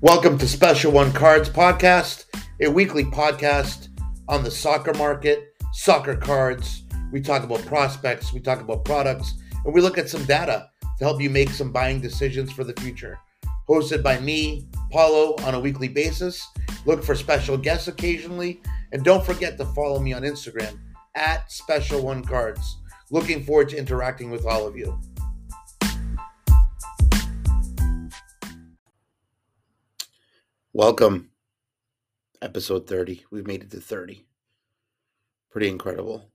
Welcome to Special One Cards Podcast, a weekly podcast on the soccer market, soccer cards. We talk about prospects, we talk about products, and we look at some data to help you make some buying decisions for the future. Hosted by me, Paulo, on a weekly basis. Look for special guests occasionally, and don't forget to follow me on Instagram at Special One Cards. Looking forward to interacting with all of you. Welcome, episode 30. We've made it to 30. Pretty incredible.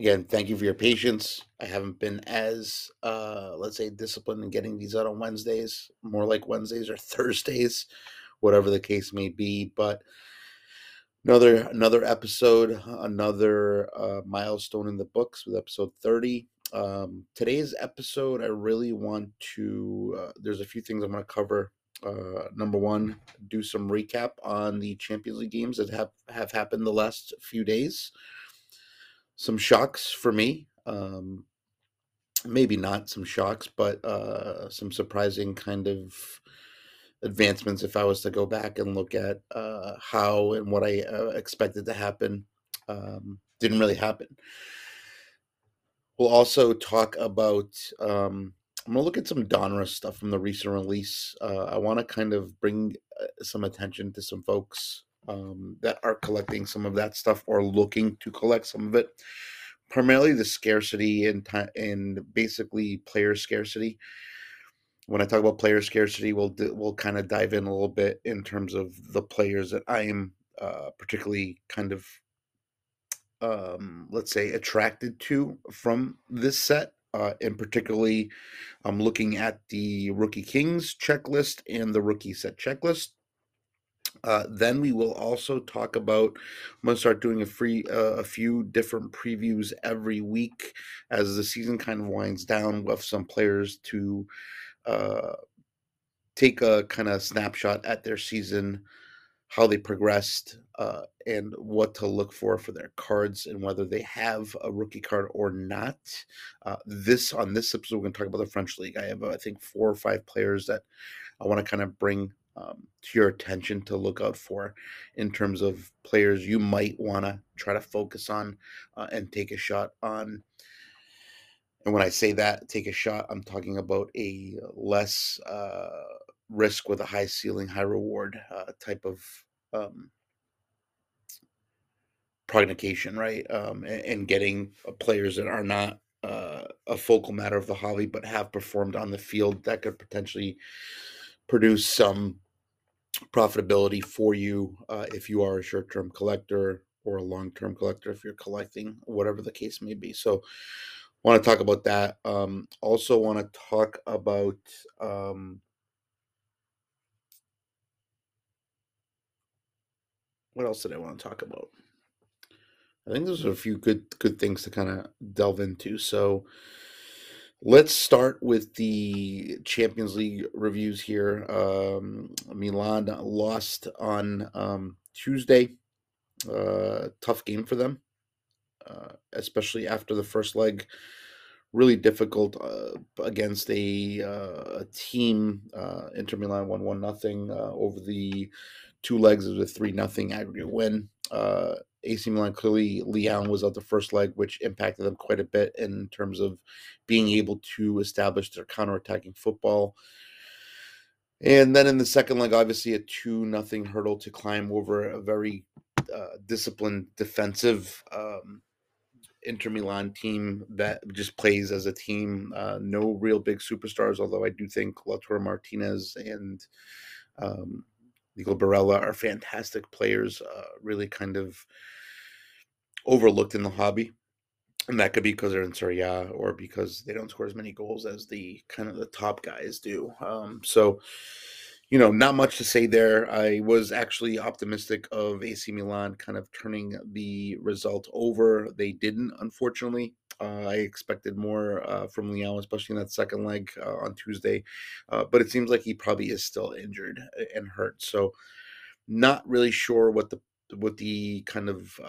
Again, thank you for your patience. I haven't been as, let's say, disciplined in getting these out on Wednesdays, more like Wednesdays or Thursdays, whatever the case may be. But another episode, another milestone in the books with episode 30. Today's episode, I really want to, there's a few things I'm going to cover. Number one, do some recap on the Champions League games that have happened the last few days. Some shocks for me, maybe not some shocks, but some surprising kind of advancements if I was to go back and look at how and what I expected to happen didn't really happen. We'll also talk about I'm going to look at some Donruss stuff from the recent release. I want to kind of bring some attention to some folks that are collecting some of that stuff or looking to collect some of it. Primarily the scarcity and basically player scarcity. When I talk about player scarcity, we'll kind of dive in a little bit in terms of the players that I am particularly kind of, let's say, attracted to from this set. And particularly, I'm looking at the Rookie Kings checklist and the Rookie Set checklist. Then we will also talk about, I'm going to start doing a few different previews every week as the season kind of winds down with some players to take a kind of snapshot at their season, how they progressed, and what to look for their cards and whether they have a rookie card or not. On this episode, we're going to talk about the French League. I have, I think, 4 or 5 players that I want to kind of bring to your attention to look out for in terms of players you might want to try to focus on and take a shot on. And when I say that, take a shot, I'm talking about a less risk with a high ceiling, high reward type of prognostication, right? And getting players that are not a focal matter of the hobby, but have performed on the field that could potentially produce some profitability for you if you are a short-term collector or a long-term collector, if you're collecting, whatever the case may be. So want to talk about that. Also want to talk about what else did I want to talk about? I think those are a few good things to kind of delve into. So let's start with the Champions League reviews here. Milan lost on Tuesday. Tough game for them, especially after the first leg. Really difficult against a team. Inter Milan won 1-0 over the two legs of the 3-0 aggregate win. AC Milan, clearly Leão was out the first leg, which impacted them quite a bit in terms of being able to establish their counterattacking football. And then in the second leg, obviously a 2-0 hurdle to climb over a very disciplined defensive Inter Milan team that just plays as a team. No real big superstars, although I do think Lautaro Martinez and Nicolò Barella are fantastic players, really kind of overlooked in the hobby. And that could be because they're in Serie A or because they don't score as many goals as the kind of the top guys do. So, you know, not much to say there. I was actually optimistic of AC Milan kind of turning the result over. They didn't, unfortunately. I expected more from Leão, especially in that second leg on Tuesday. But it seems like he probably is still injured and hurt. So not really sure what the kind of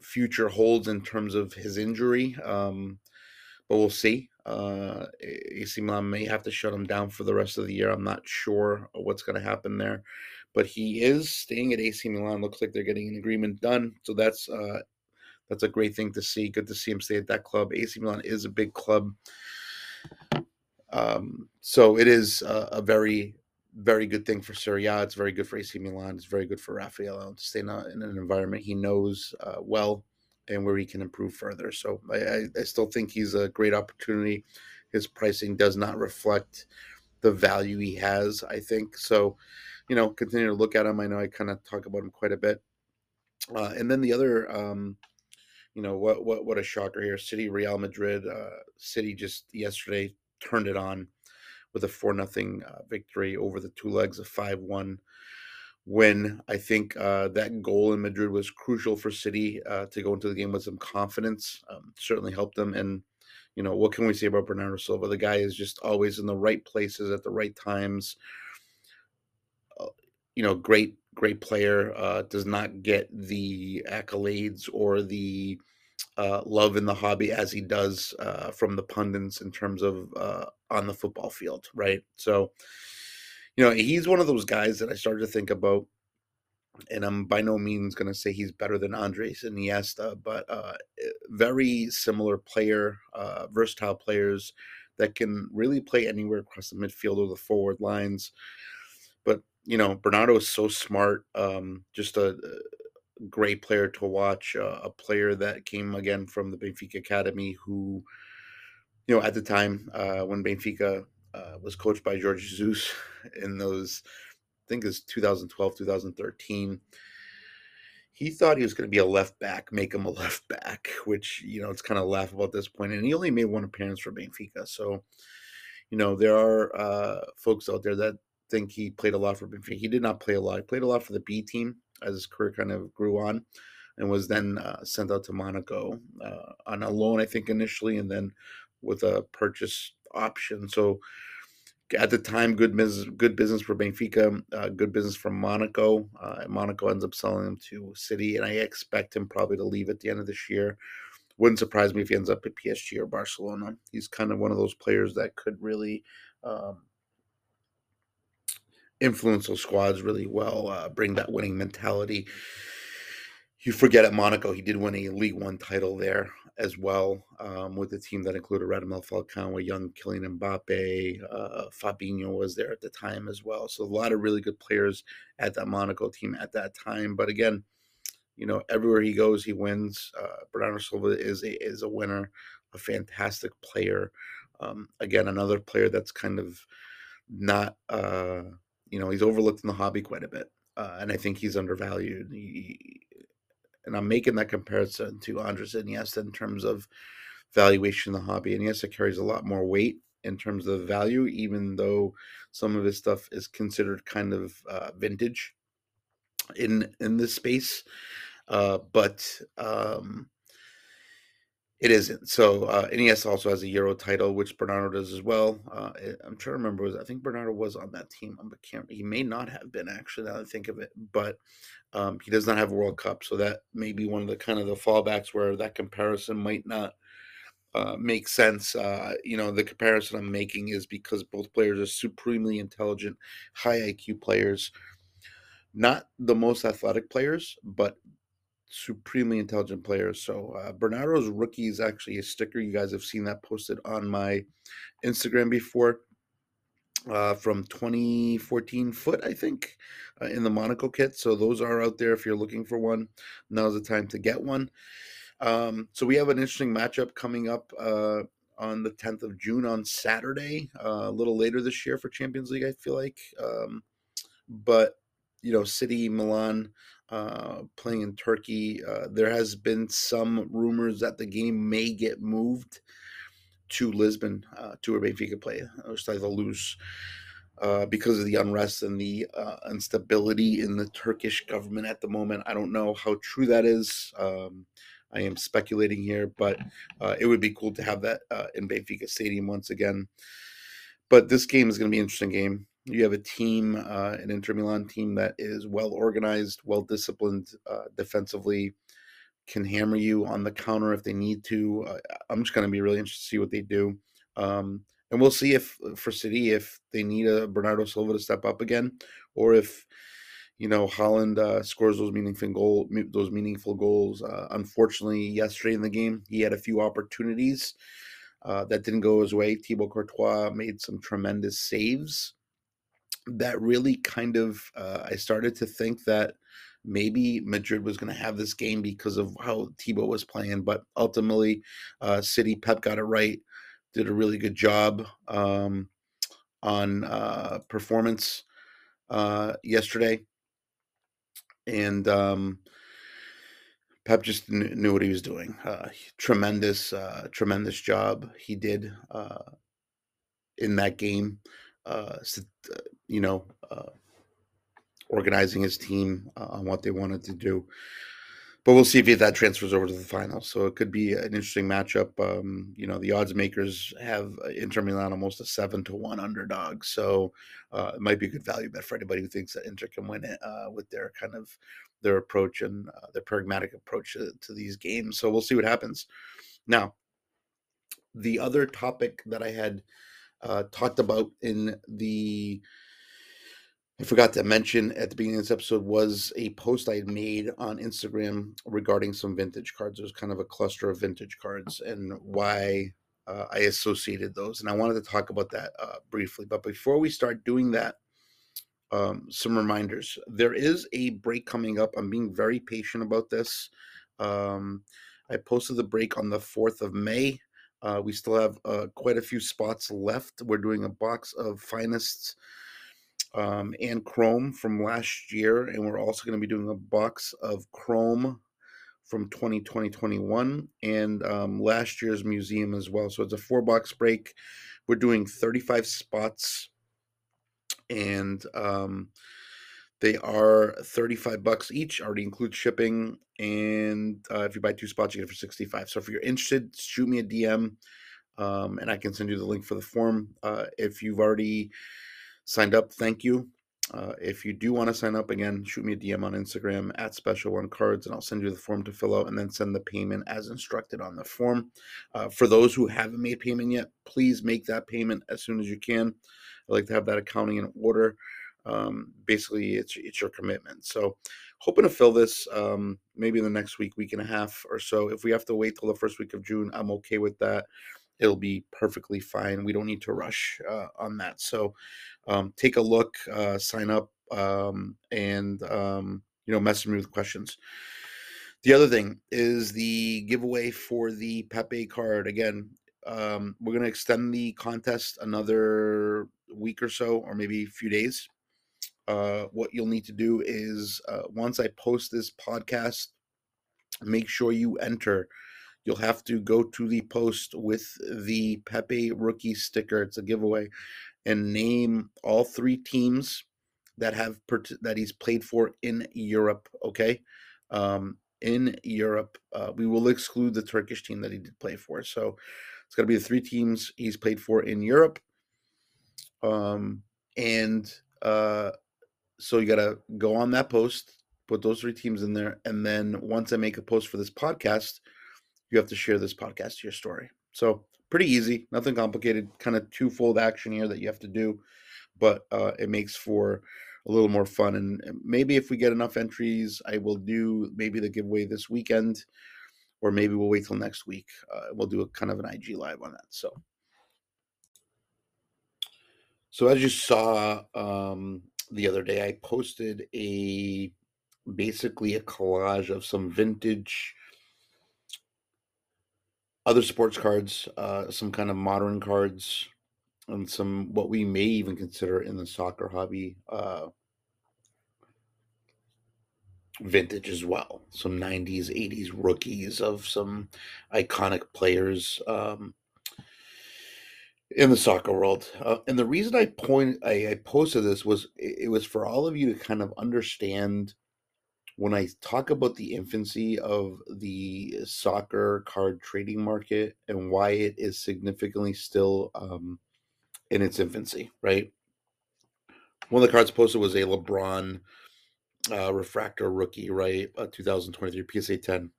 future holds in terms of his injury. But we'll see. AC Milan may have to shut him down for the rest of the year. I'm not sure what's going to happen there, but he is staying at AC Milan. Looks like they're getting an agreement done, so that's a great thing to see. Good to see him stay at that club. AC Milan is a big club, so it is a very, very good thing for Serie A. It's very good for AC Milan. It's very good for Rafael Leão to stay in an environment he knows well, and where he can improve further. So I still think he's a great opportunity. His pricing does not reflect the value he has, I think. So, you know, continue to look at him. I know I kind of talk about him quite a bit. And then the other, you know, what a shocker here. City, Real Madrid. City just yesterday turned it on with a 4-0 victory over the two legs of 5-1. When I think that goal in Madrid was crucial for City to go into the game with some confidence, certainly helped them. And, you know, what can we say about Bernardo Silva? The guy is just always in the right places at the right times. You know, great player, does not get the accolades or the love in the hobby as he does from the pundits in terms of on the football field, right? So, you know, he's one of those guys that I started to think about, and I'm by no means going to say he's better than Andrés Iniesta, but very similar player, versatile players that can really play anywhere across the midfield or the forward lines. But, you know, Bernardo is so smart, just a great player to watch, a player that came, again, from the Benfica Academy who, you know, at the time when Benfica was coached by Jorge Jesus in those, I think it's 2012, 2013. He thought he was going to be a left back, make him a left back, which, you know, it's kind of laughable at this point. And he only made one appearance for Benfica. So, you know, there are folks out there that think he played a lot for Benfica. He did not play a lot. He played a lot for the B team as his career kind of grew on, and was then sent out to Monaco on a loan, I think, initially, and then with a purchase option. So at the time, good business for Benfica, good business for Monaco. And Monaco ends up selling him to City, and I expect him probably to leave at the end of this year. Wouldn't surprise me if he ends up at PSG or Barcelona. He's kind of one of those players that could really influence those squads really well, bring that winning mentality. You forget at Monaco, he did win a League One title there as well, with a team that included Radamel Falcao, a young Kylian Mbappe, Fabinho was there at the time as well. So a lot of really good players at that Monaco team at that time. But again, you know, everywhere he goes, he wins. Bernardo Silva is a winner, a fantastic player. Again, another player that's kind of not, you know, he's overlooked in the hobby quite a bit. And I think he's undervalued. And I'm making that comparison to Andrés Iniesta in terms of valuation in the hobby. Iniesta carries a lot more weight in terms of value, even though some of his stuff is considered kind of vintage in this space. But it isn't. So Iniesta also has a Euro title, which Bernardo does as well. I'm trying to remember. I think Bernardo was on that team. He may not have been, actually, now that I think of it. But he does not have a World Cup, so that may be one of the kind of the fallbacks where that comparison might not make sense. You know, the comparison I'm making is because both players are supremely intelligent, high IQ players, not the most athletic players, but supremely intelligent players. So Bernardo's rookie is actually a sticker. You guys have seen that posted on my Instagram before. From 2014 foot, I think, in the Monaco kit. So those are out there if you're looking for one. Now's the time to get one. So we have an interesting matchup coming up on the 10th of June on Saturday, a little later this year for Champions League, I feel like. But, you know, City, Milan playing in Turkey. There has been some rumors that the game may get moved to Lisbon, to where Benfica play, or they'll lose because of the unrest and the instability in the Turkish government at the moment. I don't know how true that is. I am speculating here, but it would be cool to have that in Benfica Stadium once again. But this game is going to be an interesting game. You have a team, an Inter Milan team that is well-organized, well-disciplined defensively, can hammer you on the counter if they need to. I'm just going to be really interested to see what they do. And we'll see if for City if they need a Bernardo Silva to step up again, or if Haaland scores those meaningful goals. Unfortunately, yesterday in the game, he had a few opportunities that didn't go his way. Thibaut Courtois made some tremendous saves that really kind of I started to think that maybe Madrid was going to have this game because of how Thibaut was playing. But ultimately, City, Pep got it right, did a really good job on performance yesterday. And Pep just knew what he was doing. Tremendous job he did in that game, organizing his team on what they wanted to do. But we'll see if that transfers over to the final. So it could be an interesting matchup. The odds makers have Inter Milan almost a 7-1 underdog. So it might be a good value bet for anybody who thinks that Inter can win it with their kind of their approach and their pragmatic approach to these games. So we'll see what happens. Now, the other topic that I had talked about in the I forgot to mention at the beginning of this episode was a post I had made on Instagram regarding some vintage cards. There's kind of a cluster of vintage cards and why I associated those. And I wanted to talk about that briefly. But before we start doing that, some reminders. There is a break coming up. I'm being very patient about this. I posted the break on the 4th of May. We still have quite a few spots left. We're doing a box of Finest and Chrome from last year, and we're also going to be doing a box of Chrome from 2020-21 and last year's museum as well. So it's a 4-box break. We're doing 35 spots, and they are $35 each, already includes shipping, and if you buy 2 spots, you get it for 65. So if you're interested, shoot me a DM, and I can send you the link for the form. If you've already signed up, thank you. If you do want to sign up again, shoot me a DM on Instagram at Special One Cards, and I'll send you the form to fill out and then send the payment as instructed on the form. For those who haven't made payment yet, please make that payment as soon as you can. I like to have that accounting in order. Basically, it's your commitment. So hoping to fill this maybe in the next week and a half or so. If we have to wait till the first week of June, I'm okay with that. It'll be perfectly fine. We don't need to rush on that. So take a look, sign up, and, message me with questions. The other thing is the giveaway for the Pepe card. Again, we're going to extend the contest another week or so, or maybe a few days. What you'll need to do is once I post this podcast, make sure you enter. You'll have to go to the post with the Pepe rookie sticker. It's a giveaway, and name all 3 teams that that he's played for in Europe. Okay, in Europe, we will exclude the Turkish team that he did play for. So it's got to be the 3 teams he's played for in Europe. So you got to go on that post, put those 3 teams in there, and then once I make a post for this podcast, you have to share this podcast to your story. So pretty easy, nothing complicated, kind of 2-fold action here that you have to do, but it makes for a little more fun. And maybe if we get enough entries, I will do maybe the giveaway this weekend, or maybe we'll wait till next week. We'll do a kind of an IG live on that. So as you saw the other day, I posted basically a collage of some vintage other sports cards, some kind of modern cards, and some what we may even consider in the soccer hobby vintage as well. Some 90s, 80s rookies of some iconic players in the soccer world. And the reason I posted this was it was for all of you to kind of understand. When I talk about the infancy of the soccer card trading market and why it is significantly still in its infancy, right? One of the cards posted was a LeBron refractor rookie, right? A 2023 PSA 10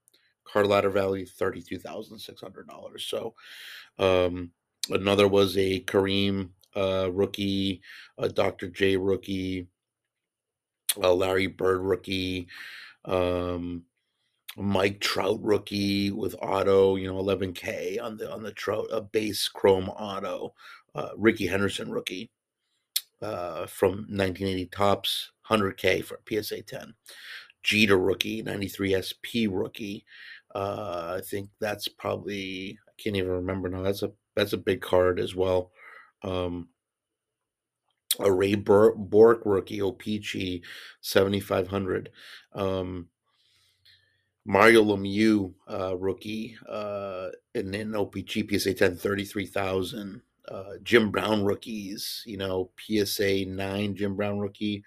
card, ladder value $32,600. So Another was a Kareem rookie, a Dr. J rookie, a Larry Bird rookie, Mike Trout rookie with auto, you know, 11K on the Trout, a base chrome auto, Ricky Henderson rookie from 1980 Topps, 100K for PSA 10, Jeter rookie, 93 SP rookie. I think that's probably, I can't even remember now. That's a big card as well. A Ray Bork rookie, OPG, 7,500. Mario Lemieux rookie, and then OPG PSA 10, 33,000. Jim Brown rookies, you know, PSA 9 Jim Brown rookie,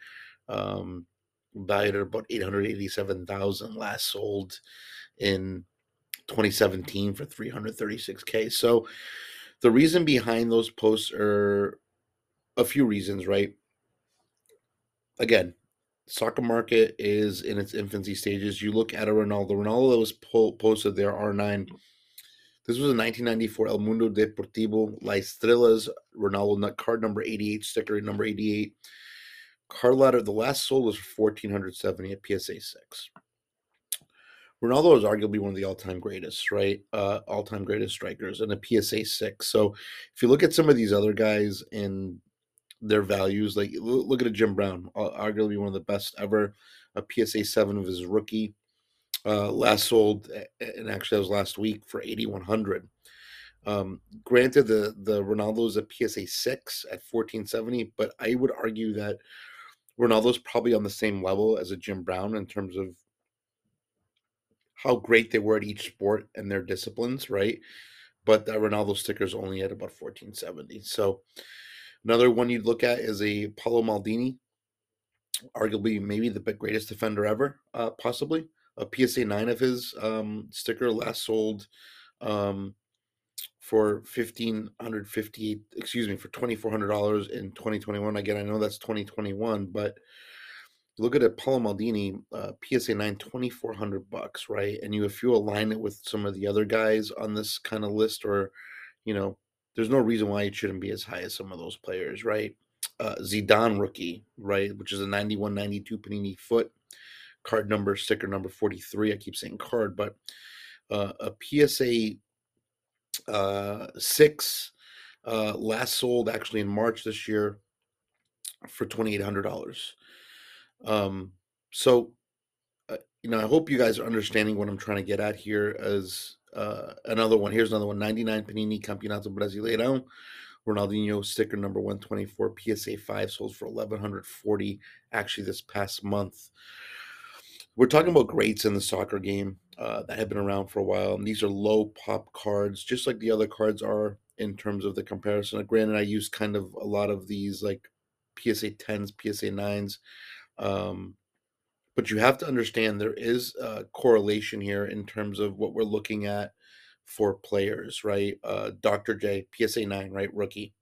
valued at about 887,000, last sold in 2017 for 336K. So the reason behind those posts are a few reasons, right? Again, soccer market is in its infancy stages. You look at a Ronaldo that was posted there, R9. This was a 1994 El Mundo Deportivo La Estrellas Ronaldo card number 88, sticker number 88. Card ladder, the last sold was for 1,470 at PSA 6. Ronaldo is arguably one of the all-time greatest, right? All-time greatest strikers and a PSA 6. So if you look at some of these other guys and their values, like look at a Jim Brown, arguably one of the best ever, a PSA 7 of his rookie, last sold, and actually that was last week, for 8,100. Granted, the Ronaldo is a PSA 6 at 1,470, but I would argue that Ronaldo's probably on the same level as a Jim Brown in terms of how great they were at each sport and their disciplines, right? But that Ronaldo sticker's only at about 1,470. So another one you'd look at is a Paolo Maldini, arguably maybe the greatest defender ever, possibly. A PSA 9 of his sticker, last sold for $2,400 in 2021. Again, I know that's 2021, but look at a Paolo Maldini, PSA 9, $2,400, right? And if you align it with some of the other guys on this kind of list, or, you know, there's no reason why it shouldn't be as high as some of those players, right? Zidane rookie, right, which is a 91-92 Panini foot, card number, sticker number 43. I keep saying card, but a PSA 6, last sold actually in March this year for $2,800. You know, I hope you guys are understanding what I'm trying to get at here. As another one, here's another one, 99 Panini Campeonato Brasileiro, Ronaldinho sticker number 124, PSA 5, sold for 1,140 actually this past month. We're talking about greats in the soccer game that have been around for a while, and these are low pop cards, just like the other cards are in terms of the comparison. Granted, I use kind of a lot of these like PSA 10s, PSA 9s, but you have to understand there is a correlation here in terms of what we're looking at for players, right? Dr. J, PSA 9, right, rookie,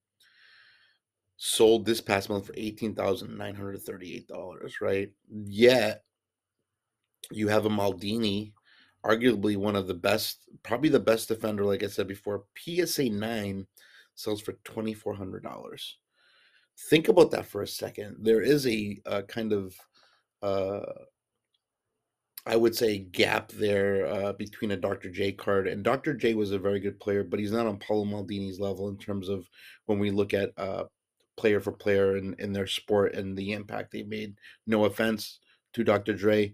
sold this past month for $18,938, right? Yet you have a Maldini, arguably one of the best, probably the best defender, like I said before, PSA 9 sells for $2,400. Think about that for a second. There is a kind of, I would say, gap there between a Dr. J card. And Dr. J was a very good player, but he's not on Paolo Maldini's level in terms of when we look at player for player in their sport and the impact they made. No offense to Dr. J.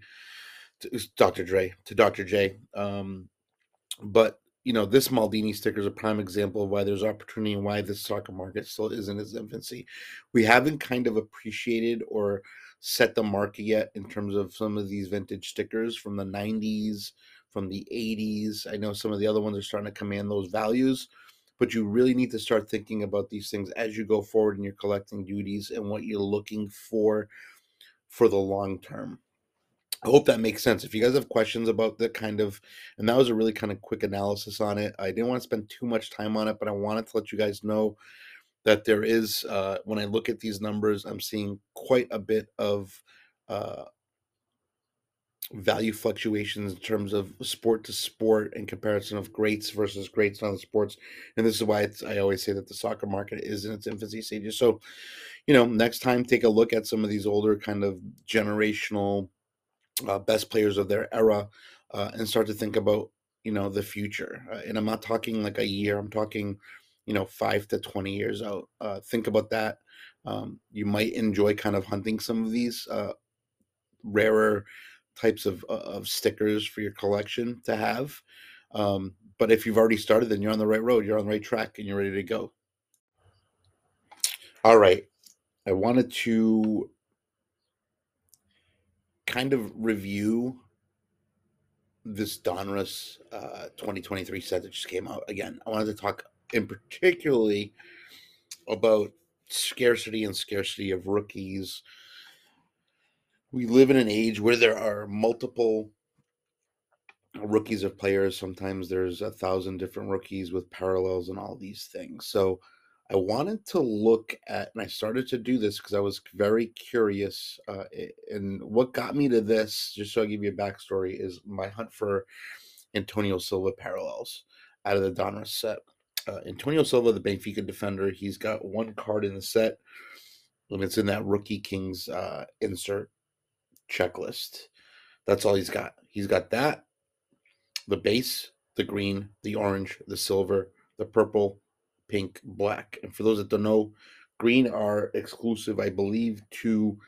But, you know, this Maldini sticker is a prime example of why there's opportunity and why this soccer market still is in its infancy. We haven't kind of appreciated or set the market yet in terms of some of these vintage stickers from the 90s, from the 80s. I know some of the other ones are starting to command those values, but you really need to start thinking about these things as you go forward in your collecting duties and what you're looking for the long term. I hope that makes sense. If you guys have questions about that kind of, and that was a really kind of quick analysis on it. I didn't want to spend too much time on it, but I wanted to let you guys know that there is, when I look at these numbers, I'm seeing quite a bit of value fluctuations in terms of sport to sport and comparison of greats versus greats in other sports. And this is why I always say that the soccer market is in its infancy stages. So, you know, next time, take a look at some of these older kind of generational best players of their era and start to think about, you know, the future. And I'm not talking like a year. I'm talking, you know, 5 to 20 years out. Think about that. You might enjoy kind of hunting some of these rarer types of stickers for your collection to have. But if you've already started, then you're on the right road, you're on the right track, and you're ready to go. All right. I wanted to kind of review this Donruss 2023 set that just came out. Again, I wanted to talk in particularly about scarcity and scarcity of rookies. We live in an age where there are multiple rookies of players. Sometimes there's 1,000 different rookies with parallels and all these things. So I wanted to look at, and I started to do this because I was very curious. And what got me to this, just so I give you a backstory, is my hunt for Antonio Silva parallels out of the Donruss set. Antonio Silva, the Benfica defender, he's got one card in the set, and it's in that Rookie Kings insert checklist. That's all he's got. He's got that, the base, the green, the orange, the silver, the purple, pink, black. And for those that don't know, green are exclusive, I believe, to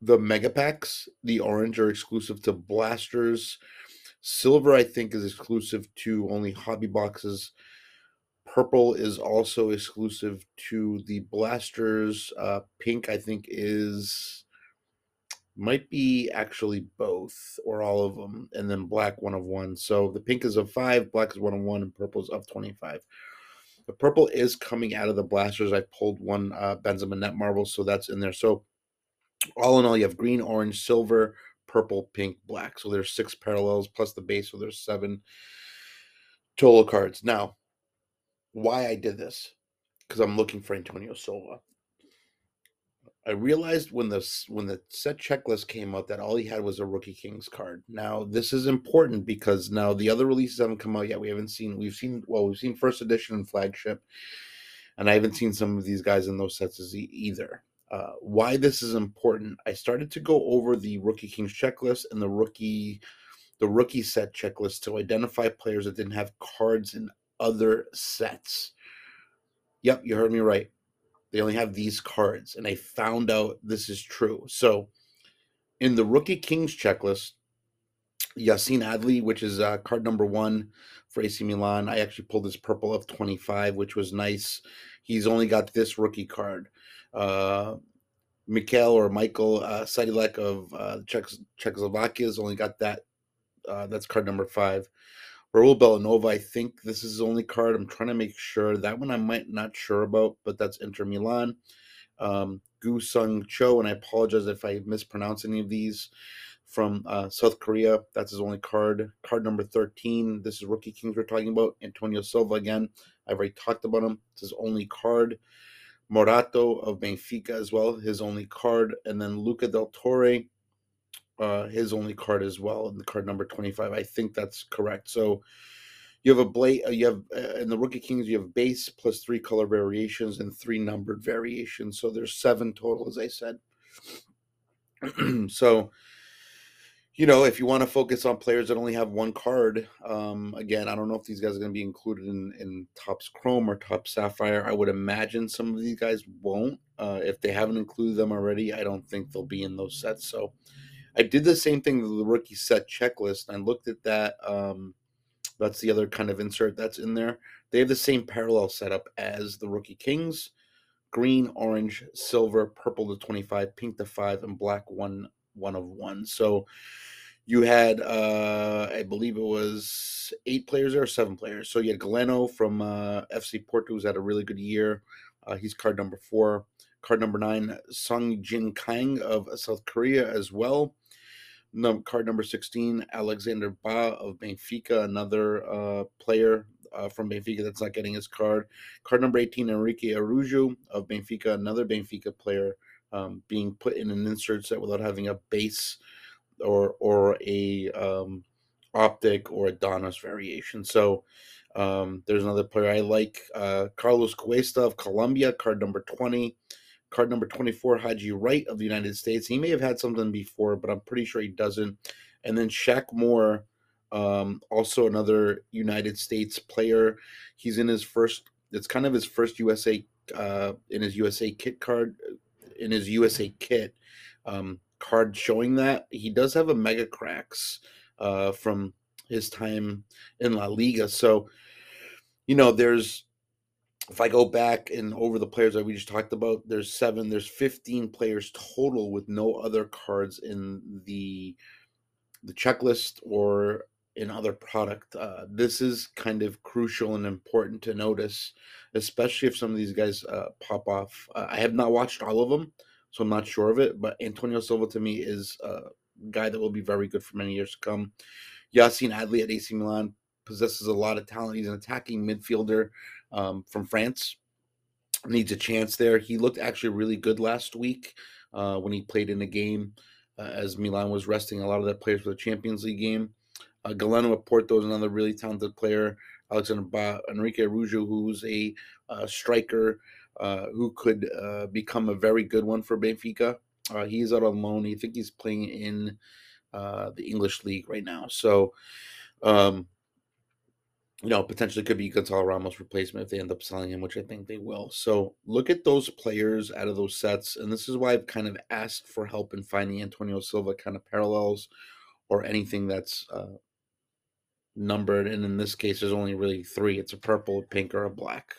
the mega packs. The orange are exclusive to blasters. Silver, I think, is exclusive to only hobby boxes. Purple is also exclusive to the blasters. Pink, I think, might be actually both or all of them. And then black, 1 of 1. So the pink is of 5, black is 1 of 1, and purple is of 25. The purple is coming out of the blasters. I pulled one Benzema net marble, so that's in there. So all in all, you have green, orange, silver, purple, pink, black. So there's 6 parallels plus the base, so there's 7 total cards. Now, why I did this, because I'm looking for Antonio Silva. I realized when the set checklist came out that all he had was a Rookie Kings card. Now, this is important because now the other releases haven't come out yet. We've seen first edition and flagship, and I haven't seen some of these guys in those sets either. Why this is important, I started to go over the Rookie Kings checklist and the rookie set checklist to identify players that didn't have cards in other sets. Yep, you heard me right. They only have these cards, and I found out this is true. So in the Rookie Kings checklist, Yacine Adli, which is card number 1 for AC Milan. I actually pulled this purple of 25, which was nice. He's only got this rookie card. Michael Sadilek of Czechoslovakia has only got that. That's card number 5. Raul Belanova, I think this is his only card. I'm trying to make sure. That one I might not sure about, but that's Inter Milan. Gu Sung Cho, and I apologize if I mispronounce any of these, from South Korea. That's his only card. Card number 13, this is Rookie Kings we're talking about. Antonio Silva, again, I've already talked about him. It's his only card. Morato of Benfica as well, his only card. And then Luca Del Torre, his only card as well, and the card number 25. I think that's correct. So you have in the Rookie Kings, you have base plus 3 color variations and 3 numbered variations. So there's 7 total, as I said. So, you know, if you want to focus on players that only have 1 card, again, I don't know if these guys are going to be included in Topps Chrome or Topps Sapphire. I would imagine some of these guys won't. If they haven't included them already, I don't think they'll be in those sets. So I did the same thing with the rookie set checklist. I looked at that. That's the other kind of insert that's in there. They have the same parallel setup as the Rookie Kings: green, orange, silver, purple to 25, pink to 5, and black 1 of 1. So you had, I believe it was 8 players or 7 players. So you had Galeno from FC Porto, who's had a really good year. He's card number 4. Card number 9, Sung Jin Kang of South Korea as well. Card number 16, Alexander Ba of Benfica, another player from Benfica that's not getting his card. Card number 18, Enrique Araújo of Benfica, another Benfica player being put in an insert set without having a base or a optic or a Donruss variation. So there's another player I like, Carlos Cuesta of Colombia, card number 20. Card number 24, Haji Wright of the United States. He may have had something before, but I'm pretty sure he doesn't. And then Shaq Moore, also another United States player. He's in his first, it's kind of his first USA, in his USA kit card, in his USA kit card showing that. He does have a mega cracks from his time in La Liga. So, you know, there's, if I go back and over the players that we just talked about, there's 7, there's 15 players total with no other cards in the checklist or in other product. This is kind of crucial and important to notice, especially if some of these guys pop off. I have not watched all of them, so I'm not sure of it, but Antonio Silva to me is a guy that will be very good for many years to come. Yacine Adli at AC Milan possesses a lot of talent. He's an attacking midfielder from France. Needs a chance there. He looked actually really good last week when he played in a game as Milan was resting a lot of their players for the Champions League game. Galeno at Porto is another really talented player. Alexander Ba, Enrique Araujo, who's a striker who could become a very good one for Benfica. He's out on loan. I think he's playing in the English league right now. So, you know, potentially could be Gonzalo Ramos' replacement if they end up selling him, which I think they will. So look at those players out of those sets, and this is why I've kind of asked for help in finding Antonio Silva kind of parallels or anything that's numbered. And in this case, there's only really 3. It's a purple, a pink, or a black.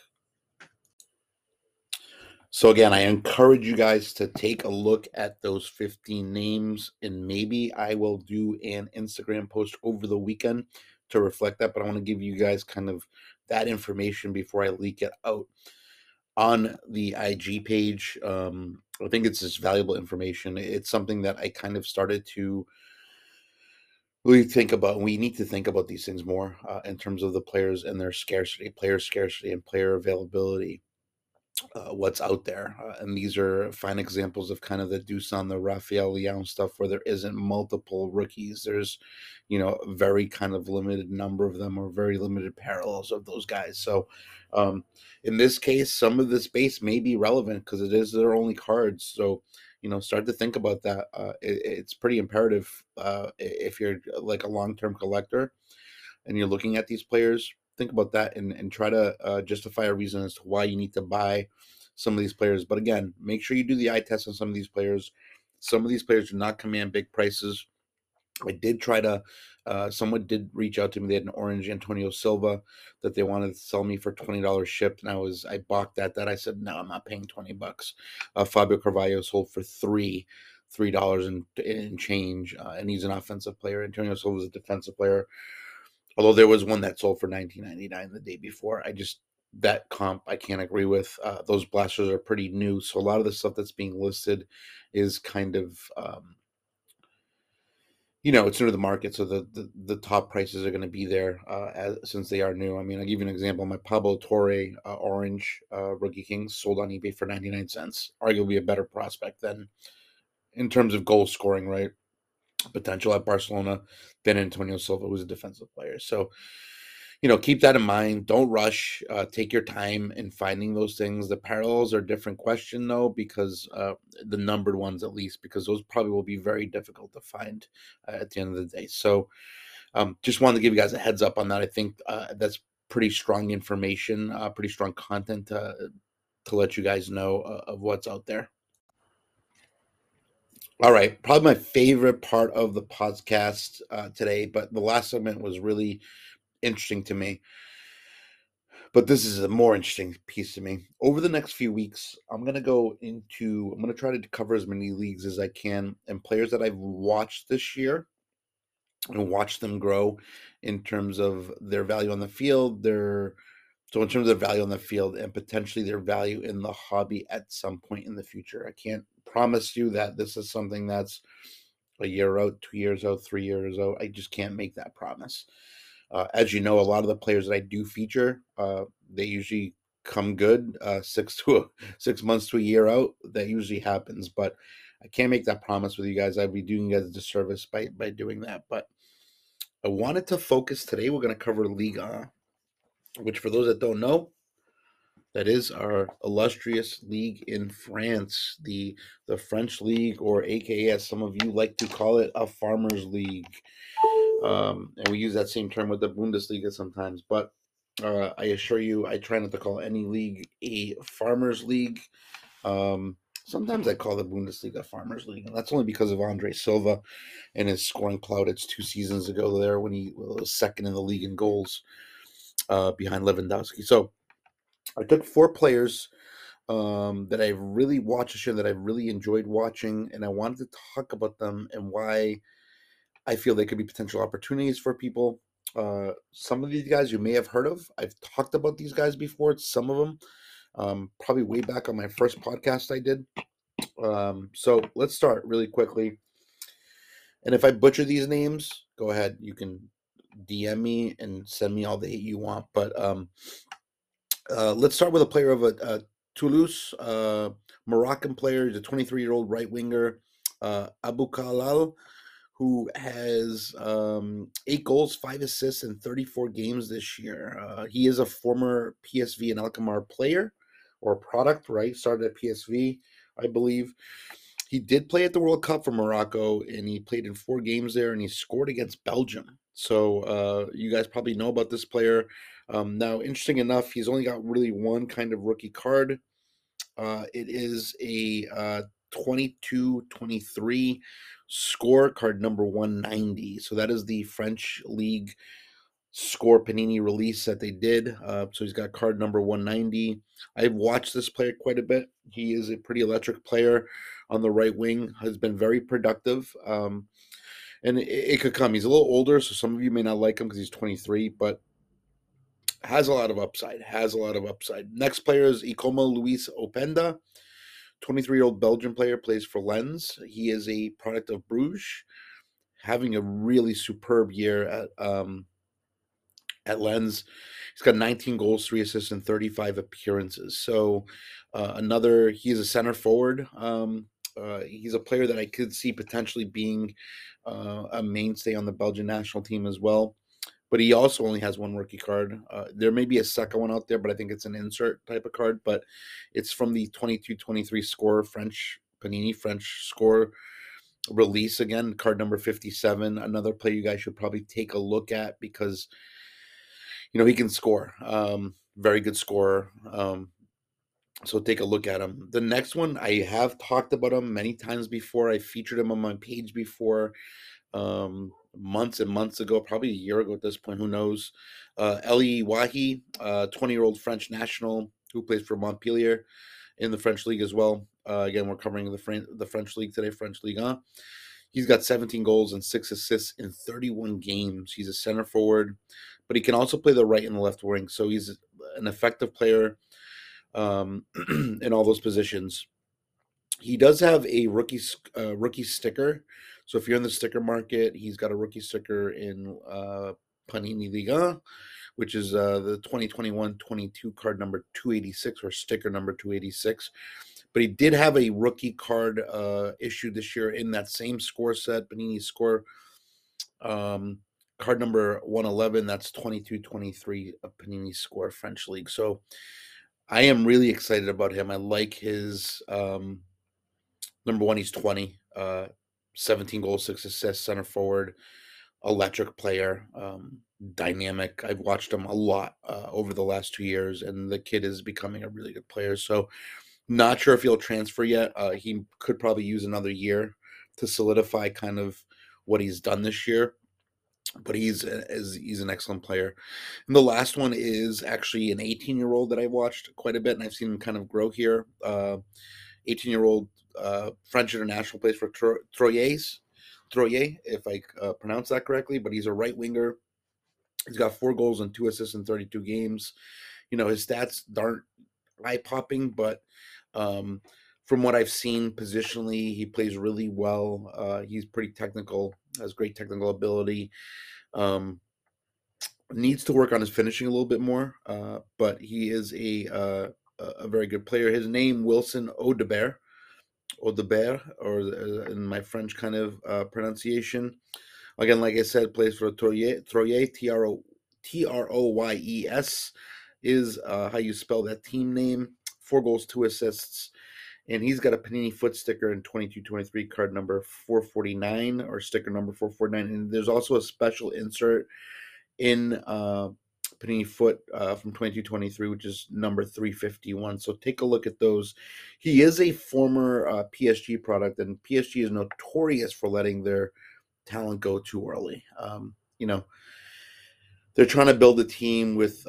So again, I encourage you guys to take a look at those 15 names, and maybe I will do an Instagram post over the weekend to reflect that, but I want to give you guys kind of that information before I leak it out on the IG page. I think it's just valuable information. It's something that I kind of started to really think about. We need to think about these things more in terms of the players and their scarcity, player scarcity and player availability, what's out there. And these are fine examples of kind of the Dusan, the Rafael Leão stuff where there isn't multiple rookies. There's, you know, a very kind of limited number of them or very limited parallels of those guys. So in this case, some of the space may be relevant because it is their only cards. So, you know, start to think about that. It's pretty imperative if you're like a long-term collector and you're looking at these players. Think about that and try to justify a reason as to why you need to buy some of these players. But again, make sure you do the eye test on some of these players. Some of these players do not command big prices. I did try to, someone did reach out to me. They had an orange Antonio Silva that they wanted to sell me for $20 shipped. And I balked at that. I said, no, I'm not paying $20. Fabio Carvalho sold for $3 and change. And he's an offensive player. Antonio Silva is a defensive player. Although there was one that sold for $19.99 the day before. That comp I can't agree with. Those blasters are pretty new. So a lot of the stuff that's being listed is kind of, you know, it's new to the market. So the top prices are going to be there since they are new. I mean, I'll give you an example. My Pablo Torre orange rookie Kings sold on eBay for 99 cents. Arguably a better prospect than in terms of goal scoring, right? Potential at Barcelona than Antonio Silva, who's a defensive player. So, you know, keep that in mind. Don't rush. Take your time in finding those things. The parallels are a different question, though, because the numbered ones, at least, because those probably will be very difficult to find at the end of the day. So just wanted to give you guys a heads up on that. I think that's pretty strong information, pretty strong content to let you guys know of what's out there. All right, probably my favorite part of the podcast today, but the last segment was really interesting to me. But this is a more interesting piece to me. Over the next few weeks, I'm going to try to cover as many leagues as I can and players that I've watched this year and watched them grow in terms of their value on the field, so in terms of value on the field and potentially their value in the hobby at some point in the future. I can't promise you that this is something that's a year out, 2 years out, 3 years out. I just can't make that promise. As you know, a lot of the players that I do feature, they usually come good 6 months to a year out. That usually happens. But I can't make that promise with you guys. I'd be doing you guys a disservice by doing that. But I wanted to focus today. We're going to cover Liga, which for those that don't know, that is our illustrious league in France, the French league, or AKA, as some of you like to call it, a farmers league. And we use that same term with the Bundesliga sometimes. But I assure you, I try not to call any league a farmers league. Sometimes I call the Bundesliga farmers league, and that's only because of Andrés Silva and his scoring plaudits 2 seasons ago there when he was second in the league in goals behind Lewandowski. So I took 4 players that I really watched this year, that I really enjoyed watching, and I wanted to talk about them and why I feel they could be potential opportunities for people. Some of these guys you may have heard of. I've talked about these guys before, some of them, probably way back on my first podcast I did. So let's start really quickly. And if I butcher these names, go ahead. You can DM me and send me all the hate you want. But let's start with a player of Toulouse, Moroccan player. He's a 23-year-old right winger, Aboukalal, who has 8 goals, 5 assists in 34 games this year. He is a former PSV and Alkmaar player or product, right? Started at PSV, I believe. He did play at the World Cup for Morocco, and he played in 4 games there, and he scored against Belgium. So you guys probably know about this player. Now, interesting enough, he's only got really one kind of rookie card. It is a 22-23 score card number 190. So that is the French League score Panini release that they did. So he's got card number 190. I've watched this player quite a bit. He is a pretty electric player on the right wing, has been very productive. And it could come. He's a little older, so some of you may not like him because he's 23, but has a lot of upside, Next player is Ikoma Luis Openda, 23-year-old Belgian player, plays for Lens. He is a product of Bruges, having a really superb year at Lens. He's got 19 goals, 3 assists, and 35 appearances. So he's a center forward. He's a player that I could see potentially being a mainstay on the Belgian national team as well. But he also only has one rookie card. There may be a second one out there, but I think it's an insert type of card. But it's from the 22-23 score, French Panini, French score release. Again, card number 57, another player you guys should probably take a look at because, you know, he can score. Very good scorer. So take a look at him. The next one, I have talked about him many times before. I featured him on my page before, months and months ago, probably a year ago at this point, who knows. Eli Wahi, 20-year-old French national who plays for Montpellier in the French League as well. Again, we're covering the French League today, French Ligue 1. He's got 17 goals and 6 assists in 31 games. He's a center forward, but he can also play the right and the left wing, so he's an effective player in all those positions. He does have a rookie sticker. So if you're in the sticker market, he's got a rookie sticker in Panini Liga, which is the 2021-22 card number 286 or sticker number 286. But he did have a rookie card issued this year in that same score set, Panini score card number 111. That's 22-23 of Panini score French League. So I am really excited about him. I like his number one, he's 20, 17 goals, 6 assists, center forward, electric player, dynamic. I've watched him a lot over the last 2 years, and the kid is becoming a really good player. So not sure if he'll transfer yet. He could probably use another year to solidify kind of what he's done this year. But he's an excellent player. And the last one is actually an 18-year-old that I watched quite a bit, and I've seen him kind of grow here. 18-year-old French international, plays for Troyes, if I pronounce that correctly, but he's a right winger. He's got 4 goals and 2 assists in 32 games. You know, his stats aren't eye-popping, but from what I've seen positionally, he plays really well. He's pretty technical, has great technical ability. Needs to work on his finishing a little bit more, but he is a very good player. His name, Wilson Odebert, Audebert, or in my French kind of pronunciation. Again, like I said, plays for Troyes, T-R-O-Y-E-S is how you spell that team name. 4 goals, 2 assists. And he's got a Panini foot sticker in 22-23, card number 449, or sticker number 449. And there's also a special insert in Panini foot from 22-23, which is number 351. So take a look at those. He is a former PSG product, and PSG is notorious for letting their talent go too early. You know, they're trying to build a team with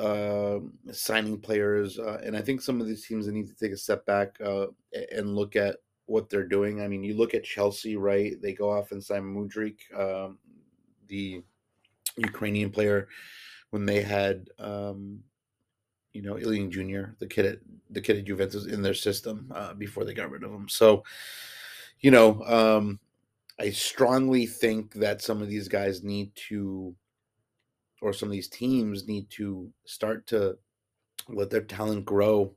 signing players, and I think some of these teams need to take a step back and look at what they're doing. I mean, you look at Chelsea, right? They go off and sign Mudryk, the Ukrainian player, when they had you know, Ilyin Jr., the kid at Juventus, in their system before they got rid of him. So, you know, I strongly think that some of these guys need to, or some of these teams need to, start to let their talent grow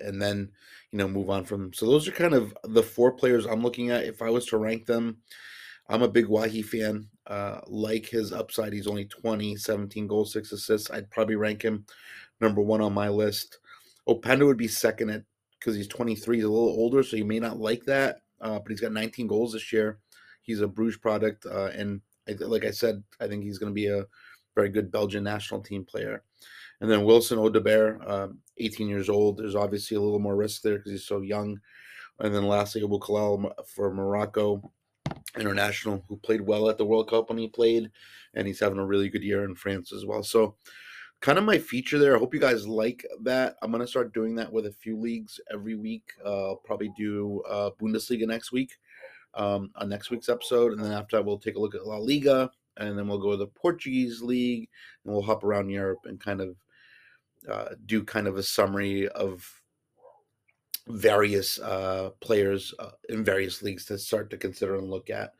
and then, you know, move on from them. So those are kind of the 4 players I'm looking at. If I was to rank them, I'm a big Wahi fan. Like his upside, he's only 20, 17 goals, 6 assists. I'd probably rank him number 1 on my list. Openda would be second at, because he's 23. He's a little older, so you may not like that, but he's got 19 goals this year. He's a Bruges product, and like I said, I think he's going to be a very good Belgian national team player. And then Wilson Audebert, 18 years old. There's obviously a little more risk there because he's so young. And then lastly, Aboukalal for Morocco international, who played well at the World Cup when he played, and he's having a really good year in France as well. So kind of my feature there. I hope you guys like that. I'm going to start doing that with a few leagues every week. I'll probably do Bundesliga next week on next week's episode, and then after that we'll take a look at La Liga, and then we'll go to the Portuguese league, and we'll hop around Europe and kind of do kind of a summary of various players in various leagues to start to consider and look at,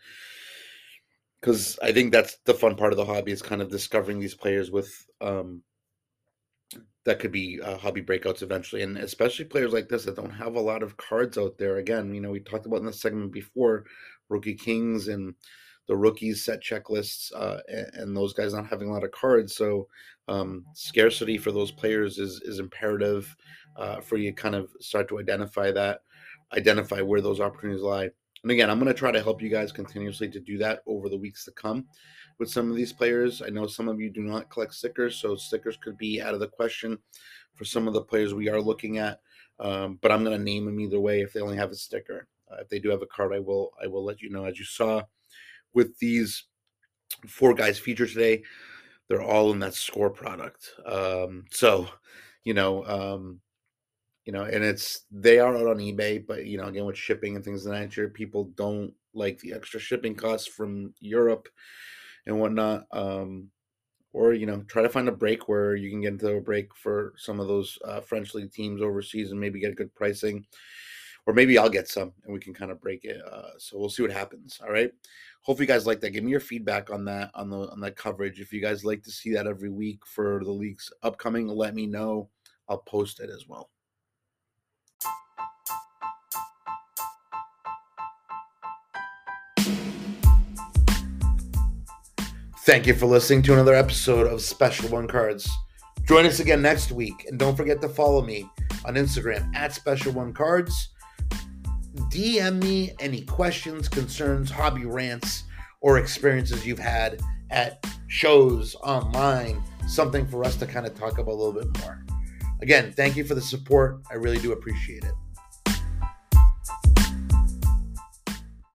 because I think that's the fun part of the hobby, is kind of discovering these players with that could be hobby breakouts eventually, and especially players like this that don't have a lot of cards out there. Again, you know, we talked about in the segment before, Rookie Kings and the rookies set checklists, and those guys not having a lot of cards. So scarcity for those players is imperative for you to kind of start to identify that, identify where those opportunities lie. And again, I'm going to try to help you guys continuously to do that over the weeks to come with some of these players. I know some of you do not collect stickers, so stickers could be out of the question for some of the players we are looking at, but I'm going to name them either way if they only have a sticker. If they do have a card, I will let you know. As you saw with these 4 guys featured today, they're all in that score product. So, you know, and they are out on eBay, but, you know, again, with shipping and things of that nature, people don't like the extra shipping costs from Europe and whatnot. Or, you know, try to find a break where you can get into a break for some of those French league teams overseas and maybe get good pricing. Or maybe I'll get some and we can kind of break it. So we'll see what happens. All right. Hopefully you guys like that. Give me your feedback on that, on that coverage. If you guys like to see that every week for the leagues upcoming, let me know. I'll post it as well. Thank you for listening to another episode of Special One Cards. Join us again next week. And don't forget to follow me on Instagram at Special One Cards. DM me any questions, concerns, hobby rants, or experiences you've had at shows, online, something for us to kind of talk about a little bit more. Again, thank you for the support. I really do appreciate it.